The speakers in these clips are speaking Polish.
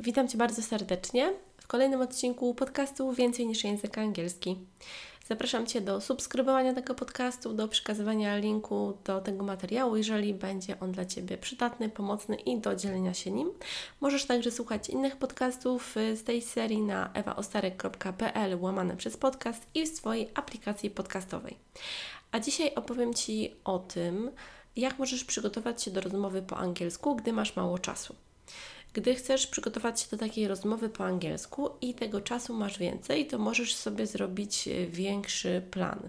Witam Cię bardzo serdecznie w kolejnym odcinku podcastu Więcej niż język angielski. Zapraszam Cię do subskrybowania tego podcastu, do przekazywania linku do tego materiału, jeżeli będzie on dla Ciebie przydatny, pomocny i do dzielenia się nim. Możesz także słuchać innych podcastów z tej serii na ewaostarek.pl /podcast i w swojej aplikacji podcastowej. A dzisiaj opowiem Ci o tym, jak możesz przygotować się do rozmowy po angielsku, gdy masz mało czasu. Gdy chcesz przygotować się do takiej rozmowy po angielsku i tego czasu masz więcej, to możesz sobie zrobić większy plan.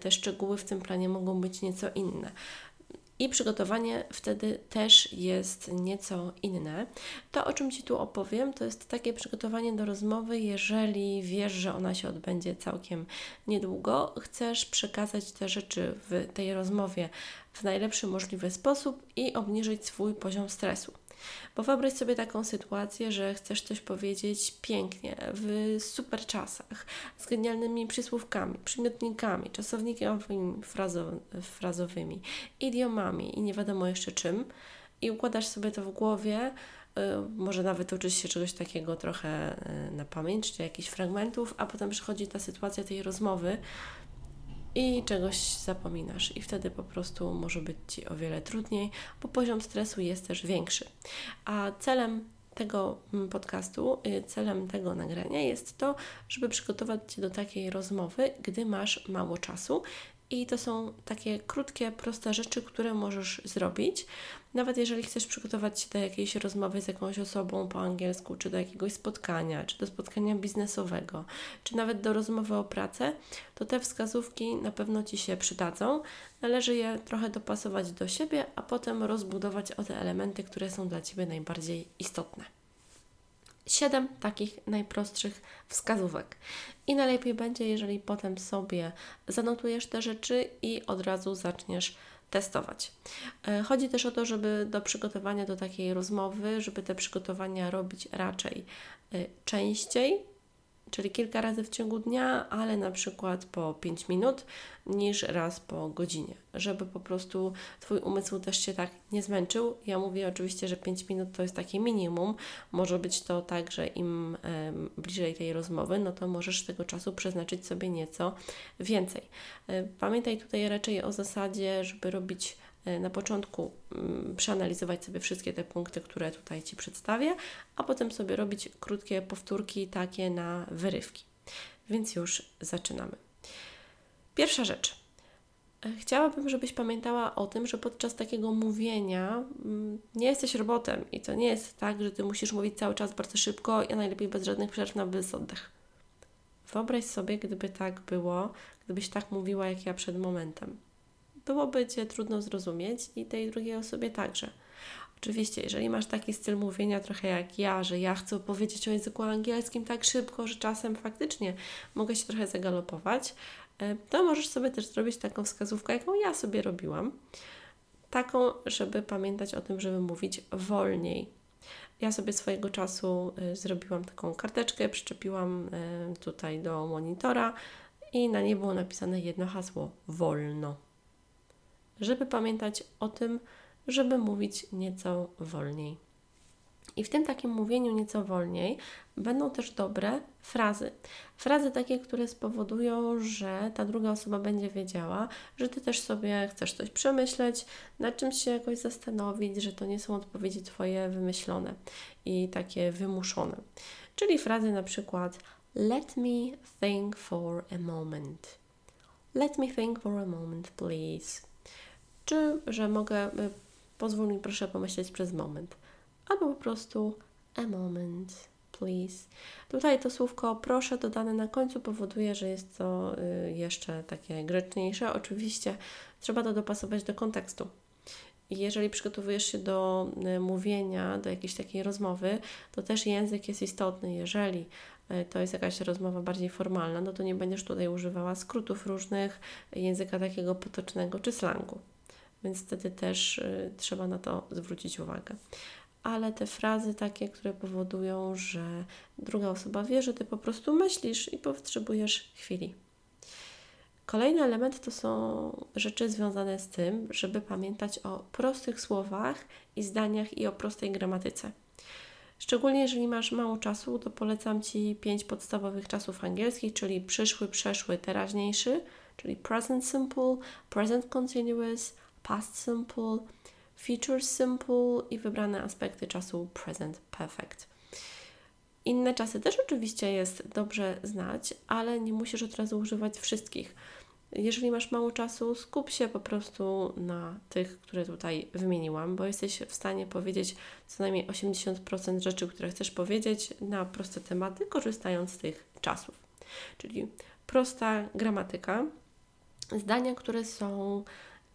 Te szczegóły w tym planie mogą być nieco inne. I przygotowanie wtedy też jest nieco inne. To, o czym Ci tu opowiem, to jest takie przygotowanie do rozmowy, jeżeli wiesz, że ona się odbędzie całkiem niedługo. Chcesz przekazać te rzeczy w tej rozmowie w najlepszy możliwy sposób i obniżyć swój poziom stresu. Bo wyobraź sobie taką sytuację, że chcesz coś powiedzieć pięknie, w super czasach, z genialnymi przysłówkami, przymiotnikami, czasownikami frazowymi, idiomami i nie wiadomo jeszcze czym i układasz sobie to w głowie, może nawet uczysz się czegoś takiego trochę na pamięć, czy jakichś fragmentów, a potem przychodzi ta sytuacja tej rozmowy i czegoś zapominasz i wtedy po prostu może być Ci o wiele trudniej, bo poziom stresu jest też większy. A celem tego podcastu, celem tego nagrania jest to, żeby przygotować Cię do takiej rozmowy, gdy masz mało czasu. I to są takie krótkie, proste rzeczy, które możesz zrobić. Nawet jeżeli chcesz przygotować się do jakiejś rozmowy z jakąś osobą po angielsku, czy do jakiegoś spotkania, czy do spotkania biznesowego, czy nawet do rozmowy o pracę, to te wskazówki na pewno Ci się przydadzą. Należy je trochę dopasować do siebie, a potem rozbudować o te elementy, które są dla Ciebie najbardziej istotne. 7 takich najprostszych wskazówek. I najlepiej będzie, jeżeli potem sobie zanotujesz te rzeczy i od razu zaczniesz testować. Chodzi też o to, żeby do przygotowania do takiej rozmowy, żeby te przygotowania robić raczej częściej, czyli kilka razy w ciągu dnia, ale na przykład po 5 minut niż raz po godzinie, żeby po prostu Twój umysł też się tak nie zmęczył. Ja mówię oczywiście, że 5 minut to jest takie minimum. Może być to tak, że im bliżej tej rozmowy, no to możesz tego czasu przeznaczyć sobie nieco więcej. Pamiętaj tutaj raczej o zasadzie, żeby robić na początku przeanalizować sobie wszystkie te punkty, które tutaj Ci przedstawię, a potem sobie robić krótkie powtórki, takie na wyrywki. Więc już zaczynamy. Pierwsza rzecz. Chciałabym, żebyś pamiętała o tym, że podczas takiego mówienia nie jesteś robotem i to nie jest tak, że Ty musisz mówić cały czas bardzo szybko i najlepiej bez żadnych przerw na oddech. Wyobraź sobie, gdyby tak było, gdybyś tak mówiła jak ja przed momentem. Byłoby Cię trudno zrozumieć i tej drugiej osobie także. Oczywiście, jeżeli masz taki styl mówienia trochę jak ja, że ja chcę powiedzieć o języku angielskim tak szybko, że czasem faktycznie mogę się trochę zagalopować, to możesz sobie też zrobić taką wskazówkę, jaką ja sobie robiłam. Taką, żeby pamiętać o tym, żeby mówić wolniej. Ja sobie swojego czasu zrobiłam taką karteczkę, przyczepiłam tutaj do monitora i na niej było napisane jedno hasło – wolno. Żeby pamiętać o tym, żeby mówić nieco wolniej. I w tym takim mówieniu nieco wolniej będą też dobre frazy. Frazy takie, które spowodują, że ta druga osoba będzie wiedziała, że Ty też sobie chcesz coś przemyśleć, nad czymś się jakoś zastanowić, że to nie są odpowiedzi Twoje wymyślone i takie wymuszone. Czyli frazy na przykład Let me think for a moment. Let me think for a moment, please. Czy, że mogę, pozwól mi proszę pomyśleć przez moment. Albo po prostu a moment, please. Tutaj to słówko proszę dodane na końcu powoduje, że jest to jeszcze takie grzeczniejsze. Oczywiście trzeba to dopasować do kontekstu. Jeżeli przygotowujesz się do mówienia, do jakiejś takiej rozmowy, to też język jest istotny. Jeżeli to jest jakaś rozmowa bardziej formalna, no to nie będziesz tutaj używała skrótów różnych, języka takiego potocznego czy slangu. Więc wtedy też trzeba na to zwrócić uwagę. Ale te frazy takie, które powodują, że druga osoba wie, że Ty po prostu myślisz i potrzebujesz chwili. Kolejny element to są rzeczy związane z tym, żeby pamiętać o prostych słowach i zdaniach i o prostej gramatyce. Szczególnie jeżeli masz mało czasu, to polecam Ci 5 podstawowych czasów angielskich, czyli przyszły, przeszły, teraźniejszy, czyli present simple, present continuous, past simple, future simple i wybrane aspekty czasu present perfect. Inne czasy też oczywiście jest dobrze znać, ale nie musisz od razu używać wszystkich. Jeżeli masz mało czasu, skup się po prostu na tych, które tutaj wymieniłam, bo jesteś w stanie powiedzieć co najmniej 80% rzeczy, które chcesz powiedzieć na proste tematy, korzystając z tych czasów. Czyli prosta gramatyka, zdania, które są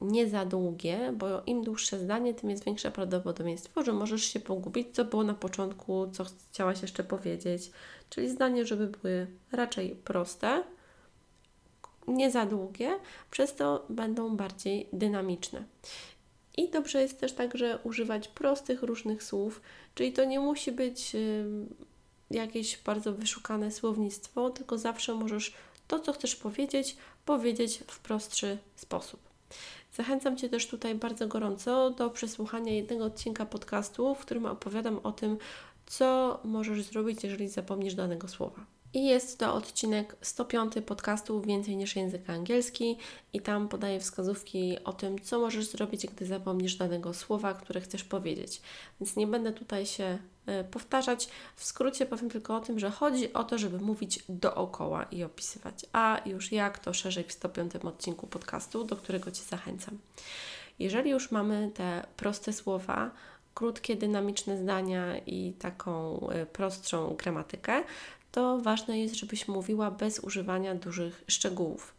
nie za długie, bo im dłuższe zdanie, tym jest większe prawdopodobieństwo, że możesz się pogubić, co było na początku, co chciałaś jeszcze powiedzieć. Czyli zdania, żeby były raczej proste, nie za długie, przez to będą bardziej dynamiczne. I dobrze jest też także używać prostych, różnych słów, czyli to nie musi być jakieś bardzo wyszukane słownictwo, tylko zawsze możesz to, co chcesz powiedzieć w prostszy sposób. Zachęcam Cię też tutaj bardzo gorąco do przesłuchania jednego odcinka podcastu, w którym opowiadam o tym, co możesz zrobić, jeżeli zapomnisz danego słowa. I jest to odcinek 105 podcastu Więcej niż język angielski i tam podaję wskazówki o tym, co możesz zrobić, gdy zapomnisz danego słowa, które chcesz powiedzieć. Więc nie będę tutaj się powtarzać. W skrócie powiem tylko o tym, że chodzi o to, żeby mówić dookoła i opisywać. A już jak, to szerzej w 105 odcinku podcastu, do którego Cię zachęcam. Jeżeli już mamy te proste słowa, krótkie, dynamiczne zdania i taką prostszą gramatykę, to ważne jest, żebyś mówiła bez używania dużych szczegółów.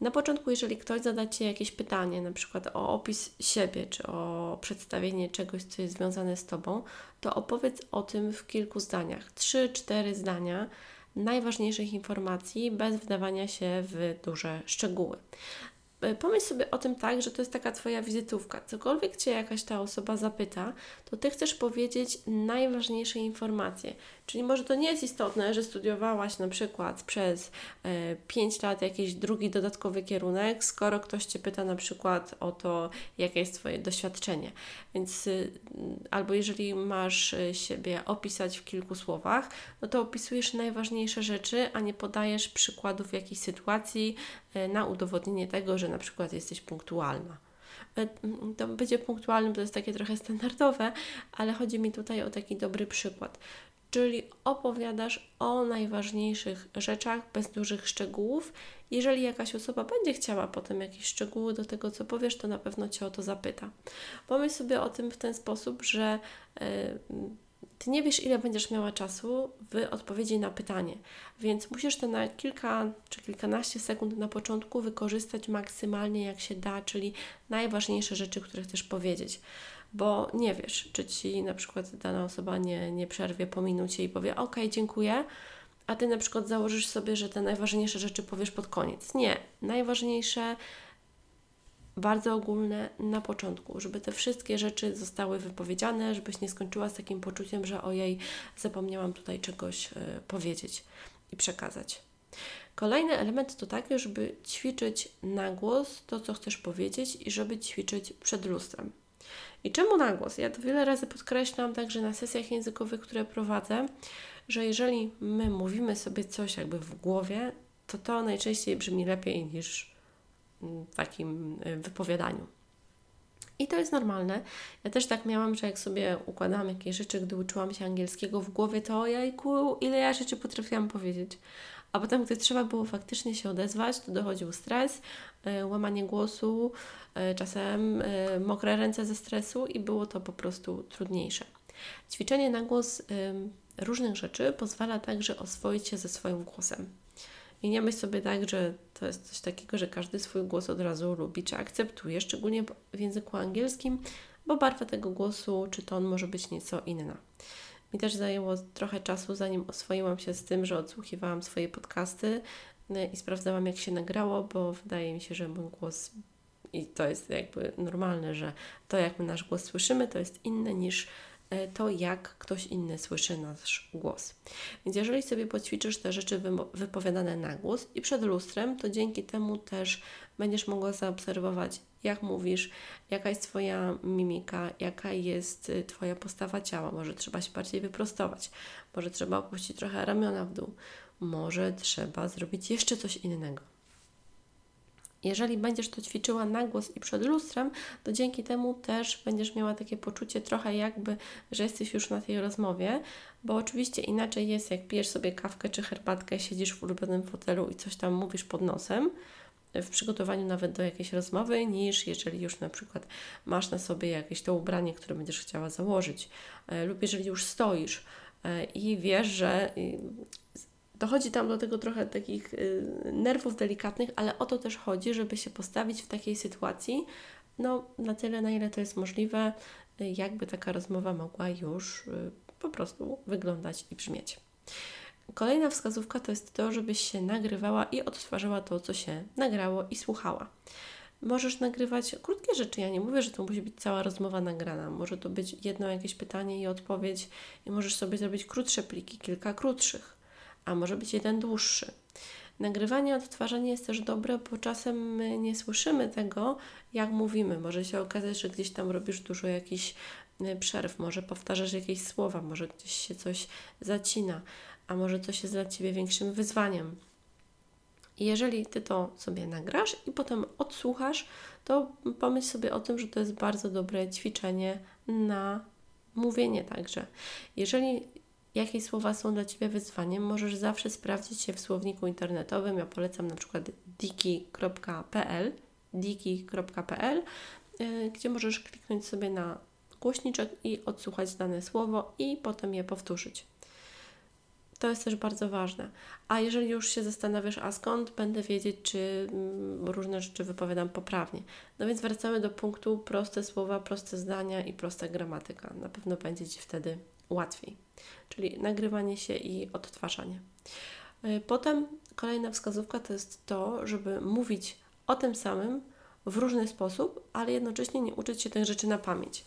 Na początku, jeżeli ktoś zada Ci jakieś pytanie, na przykład o opis siebie, czy o przedstawienie czegoś, co jest związane z Tobą, to opowiedz o tym w kilku zdaniach. 3-4 zdania najważniejszych informacji, bez wdawania się w duże szczegóły. Pomyśl sobie o tym tak, że to jest taka Twoja wizytówka. Cokolwiek Cię jakaś ta osoba zapyta, to Ty chcesz powiedzieć najważniejsze informacje. Czyli może to nie jest istotne, że studiowałaś na przykład przez 5 lat jakiś drugi dodatkowy kierunek, skoro ktoś Cię pyta na przykład o to, jakie jest Twoje doświadczenie. Więc albo jeżeli masz siebie opisać w kilku słowach, no to opisujesz najważniejsze rzeczy, a nie podajesz przykładów jakiejś sytuacji na udowodnienie tego, że na przykład jesteś punktualna. To bycie punktualnym to jest takie trochę standardowe, ale chodzi mi tutaj o taki dobry przykład. Czyli opowiadasz o najważniejszych rzeczach bez dużych szczegółów. Jeżeli jakaś osoba będzie chciała potem jakieś szczegóły do tego, co powiesz, to na pewno Cię o to zapyta. Pomyśl sobie o tym w ten sposób, że Ty nie wiesz, ile będziesz miała czasu w odpowiedzi na pytanie, więc musisz to na kilka czy kilkanaście sekund na początku wykorzystać maksymalnie jak się da, czyli najważniejsze rzeczy, które chcesz powiedzieć, bo nie wiesz, czy Ci na przykład dana osoba nie przerwie po minucie i powie ok, dziękuję, a Ty na przykład założysz sobie, że te najważniejsze rzeczy powiesz pod koniec. Nie, najważniejsze, bardzo ogólne na początku, żeby te wszystkie rzeczy zostały wypowiedziane, żebyś nie skończyła z takim poczuciem, że ojej, zapomniałam tutaj czegoś powiedzieć i przekazać. Kolejny element to taki, żeby ćwiczyć na głos to, co chcesz powiedzieć i żeby ćwiczyć przed lustrem. I czemu na głos? Ja to wiele razy podkreślam także na sesjach językowych, które prowadzę, że jeżeli my mówimy sobie coś jakby w głowie, to najczęściej brzmi lepiej niż w takim wypowiadaniu. I to jest normalne. Ja też tak miałam, że jak sobie układałam jakieś rzeczy, gdy uczyłam się angielskiego w głowie, to ojejku, ile ja rzeczy potrafiłam powiedzieć. A potem, gdy trzeba było faktycznie się odezwać, to dochodził stres, łamanie głosu, czasem mokre ręce ze stresu i było to po prostu trudniejsze. Ćwiczenie na głos różnych rzeczy pozwala także oswoić się ze swoim głosem. I nie myśl sobie tak, że to jest coś takiego, że każdy swój głos od razu lubi czy akceptuje, szczególnie w języku angielskim, bo barwa tego głosu czy ton może być nieco inna. Mi też zajęło trochę czasu, zanim oswoiłam się z tym, że odsłuchiwałam swoje podcasty i sprawdzałam, jak się nagrało, bo wydaje mi się, że mój głos, i to jest jakby normalne, że to, jak my nasz głos słyszymy, to jest inne niż to, jak ktoś inny słyszy nasz głos. Więc jeżeli sobie poćwiczysz te rzeczy wypowiadane na głos i przed lustrem, to dzięki temu też będziesz mogła zaobserwować, jak mówisz, jaka jest Twoja mimika, jaka jest Twoja postawa ciała. Może trzeba się bardziej wyprostować, może trzeba opuścić trochę ramiona w dół, może trzeba zrobić jeszcze coś innego. Jeżeli będziesz to ćwiczyła na głos i przed lustrem, to dzięki temu też będziesz miała takie poczucie trochę jakby, że jesteś już na tej rozmowie, bo oczywiście inaczej jest, jak pijesz sobie kawkę czy herbatkę, siedzisz w ulubionym fotelu i coś tam mówisz pod nosem, w przygotowaniu nawet do jakiejś rozmowy, niż jeżeli już na przykład masz na sobie jakieś to ubranie, które będziesz chciała założyć, lub jeżeli już stoisz i wiesz, że dochodzi tam do tego trochę takich nerwów delikatnych, ale o to też chodzi, żeby się postawić w takiej sytuacji, na tyle, na ile to jest możliwe, jakby taka rozmowa mogła już po prostu wyglądać i brzmieć. Kolejna wskazówka to jest to, żebyś się nagrywała i odtwarzała to, co się nagrało i słuchała. Możesz nagrywać krótkie rzeczy, ja nie mówię, że to musi być cała rozmowa nagrana. Może to być jedno jakieś pytanie i odpowiedź i możesz sobie zrobić krótsze pliki, kilka krótszych. A może być jeden dłuższy. Nagrywanie, odtwarzanie jest też dobre, bo czasem my nie słyszymy tego, jak mówimy. Może się okazać, że gdzieś tam robisz dużo jakichś przerw, może powtarzasz jakieś słowa, może gdzieś się coś zacina, a może coś jest dla Ciebie większym wyzwaniem. I jeżeli Ty to sobie nagrasz i potem odsłuchasz, to pomyśl sobie o tym, że to jest bardzo dobre ćwiczenie na mówienie także. Jeżeli jakie słowa są dla Ciebie wyzwaniem, możesz zawsze sprawdzić się w słowniku internetowym. Ja polecam na przykład diki.pl, gdzie możesz kliknąć sobie na głośniczek i odsłuchać dane słowo i potem je powtórzyć. To jest też bardzo ważne. A jeżeli już się zastanawiasz, a skąd będę wiedzieć, czy różne rzeczy wypowiadam poprawnie. Więc wracamy do punktu proste słowa, proste zdania i prosta gramatyka. Na pewno będzie Ci wtedy łatwiej. Czyli nagrywanie się i odtwarzanie. Potem kolejna wskazówka to jest to, żeby mówić o tym samym w różny sposób, ale jednocześnie nie uczyć się tych rzeczy na pamięć.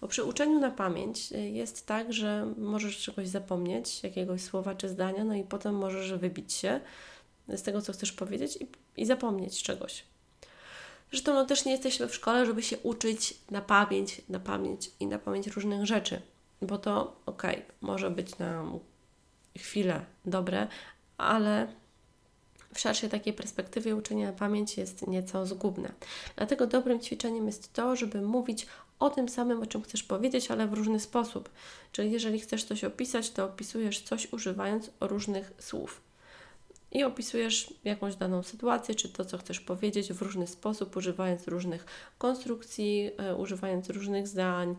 Bo przy uczeniu na pamięć jest tak, że możesz czegoś zapomnieć, jakiegoś słowa czy zdania, i potem możesz wybić się z tego, co chcesz powiedzieć i zapomnieć czegoś. Zresztą też nie jesteśmy w szkole, żeby się uczyć na pamięć różnych rzeczy. Bo to może być na chwilę dobre, ale w szerszej takiej perspektywie uczenie na pamięć jest nieco zgubne. Dlatego dobrym ćwiczeniem jest to, żeby mówić o tym samym, o czym chcesz powiedzieć, ale w różny sposób. Czyli jeżeli chcesz coś opisać, to opisujesz coś używając różnych słów. I opisujesz jakąś daną sytuację, czy to, co chcesz powiedzieć w różny sposób, używając różnych konstrukcji, używając różnych zdań,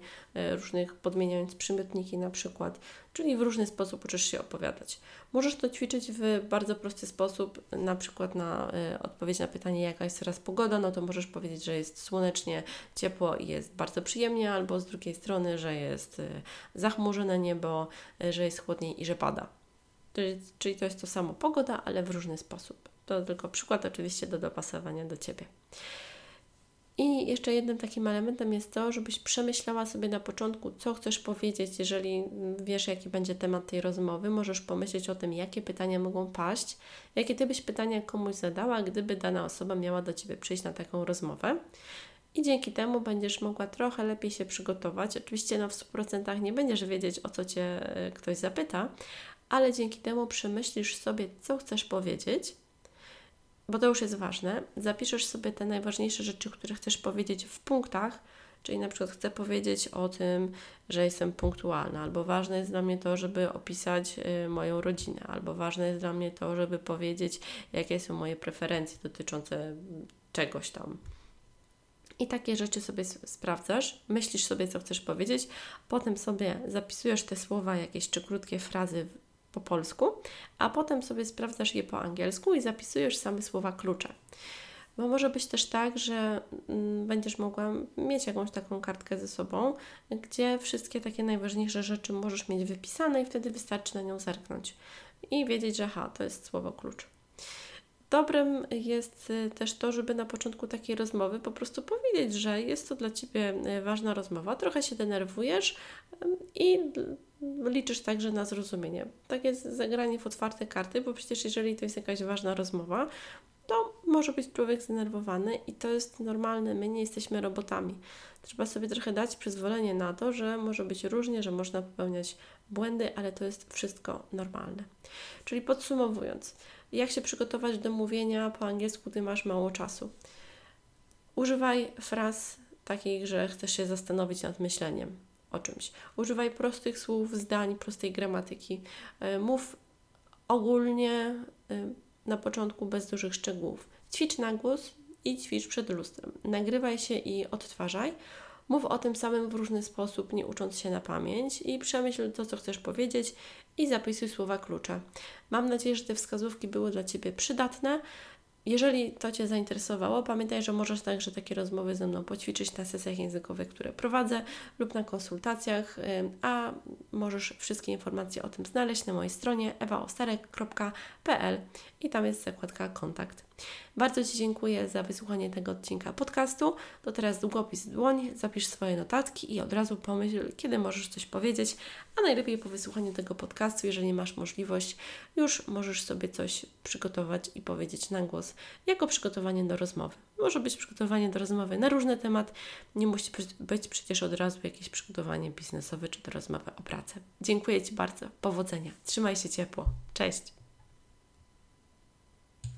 podmieniając przymiotniki na przykład. Czyli w różny sposób uczysz się opowiadać. Możesz to ćwiczyć w bardzo prosty sposób, na przykład na odpowiedź na pytanie, jaka jest teraz pogoda, to możesz powiedzieć, że jest słonecznie, ciepło i jest bardzo przyjemnie, albo z drugiej strony, że jest zachmurzone niebo, że jest chłodniej i że pada. Czyli to jest to samo pogoda, ale w różny sposób. To tylko przykład oczywiście do dopasowania do Ciebie. I jeszcze jednym takim elementem jest to, żebyś przemyślała sobie na początku, co chcesz powiedzieć. Jeżeli wiesz, jaki będzie temat tej rozmowy, możesz pomyśleć o tym, jakie pytania mogą paść, jakie Ty byś pytania komuś zadała, gdyby dana osoba miała do Ciebie przyjść na taką rozmowę. I dzięki temu będziesz mogła trochę lepiej się przygotować. Oczywiście w 100% nie będziesz wiedzieć, o co Cię ktoś zapyta, ale dzięki temu przemyślisz sobie, co chcesz powiedzieć, bo to już jest ważne. Zapiszesz sobie te najważniejsze rzeczy, które chcesz powiedzieć w punktach, czyli na przykład chcę powiedzieć o tym, że jestem punktualna, albo ważne jest dla mnie to, żeby opisać moją rodzinę, albo ważne jest dla mnie to, żeby powiedzieć, jakie są moje preferencje dotyczące czegoś tam. I takie rzeczy sobie sprawdzasz, myślisz sobie, co chcesz powiedzieć, potem sobie zapisujesz te słowa, jakieś czy krótkie frazy po polsku, a potem sobie sprawdzasz je po angielsku i zapisujesz same słowa klucze. Bo może być też tak, że będziesz mogła mieć jakąś taką kartkę ze sobą, gdzie wszystkie takie najważniejsze rzeczy możesz mieć wypisane i wtedy wystarczy na nią zerknąć i wiedzieć, że to jest słowo klucz. Dobrym jest też to, żeby na początku takiej rozmowy po prostu powiedzieć, że jest to dla Ciebie ważna rozmowa, trochę się denerwujesz i liczysz także na zrozumienie. Tak jest zagranie w otwarte karty, bo przecież jeżeli to jest jakaś ważna rozmowa, to może być człowiek zdenerwowany i to jest normalne, my nie jesteśmy robotami. Trzeba sobie trochę dać przyzwolenie na to, że może być różnie, że można popełniać błędy, ale to jest wszystko normalne. Czyli podsumowując, jak się przygotować do mówienia po angielsku, gdy masz mało czasu? Używaj fraz takich, że chcesz się zastanowić nad myśleniem o czymś. Używaj prostych słów, zdań, prostej gramatyki. Mów ogólnie na początku bez dużych szczegółów. Ćwicz na głos i ćwicz przed lustrem. Nagrywaj się i odtwarzaj. Mów o tym samym w różny sposób, nie ucząc się na pamięć i przemyśl to, co chcesz powiedzieć i zapisuj słowa klucze. Mam nadzieję, że te wskazówki były dla Ciebie przydatne. Jeżeli to Cię zainteresowało, pamiętaj, że możesz także takie rozmowy ze mną poćwiczyć na sesjach językowych, które prowadzę lub na konsultacjach, a możesz wszystkie informacje o tym znaleźć na mojej stronie ewaostarek.pl i tam jest zakładka kontakt. Bardzo Ci dziękuję za wysłuchanie tego odcinka podcastu. To teraz długopis w dłoń, zapisz swoje notatki i od razu pomyśl, kiedy możesz coś powiedzieć, a najlepiej po wysłuchaniu tego podcastu, jeżeli masz możliwość, już możesz sobie coś przygotować i powiedzieć na głos jako przygotowanie do rozmowy. Może być przygotowanie do rozmowy na różny temat, nie musi być przecież od razu jakieś przygotowanie biznesowe czy do rozmowy o pracę. Dziękuję Ci bardzo, powodzenia, trzymaj się ciepło, cześć!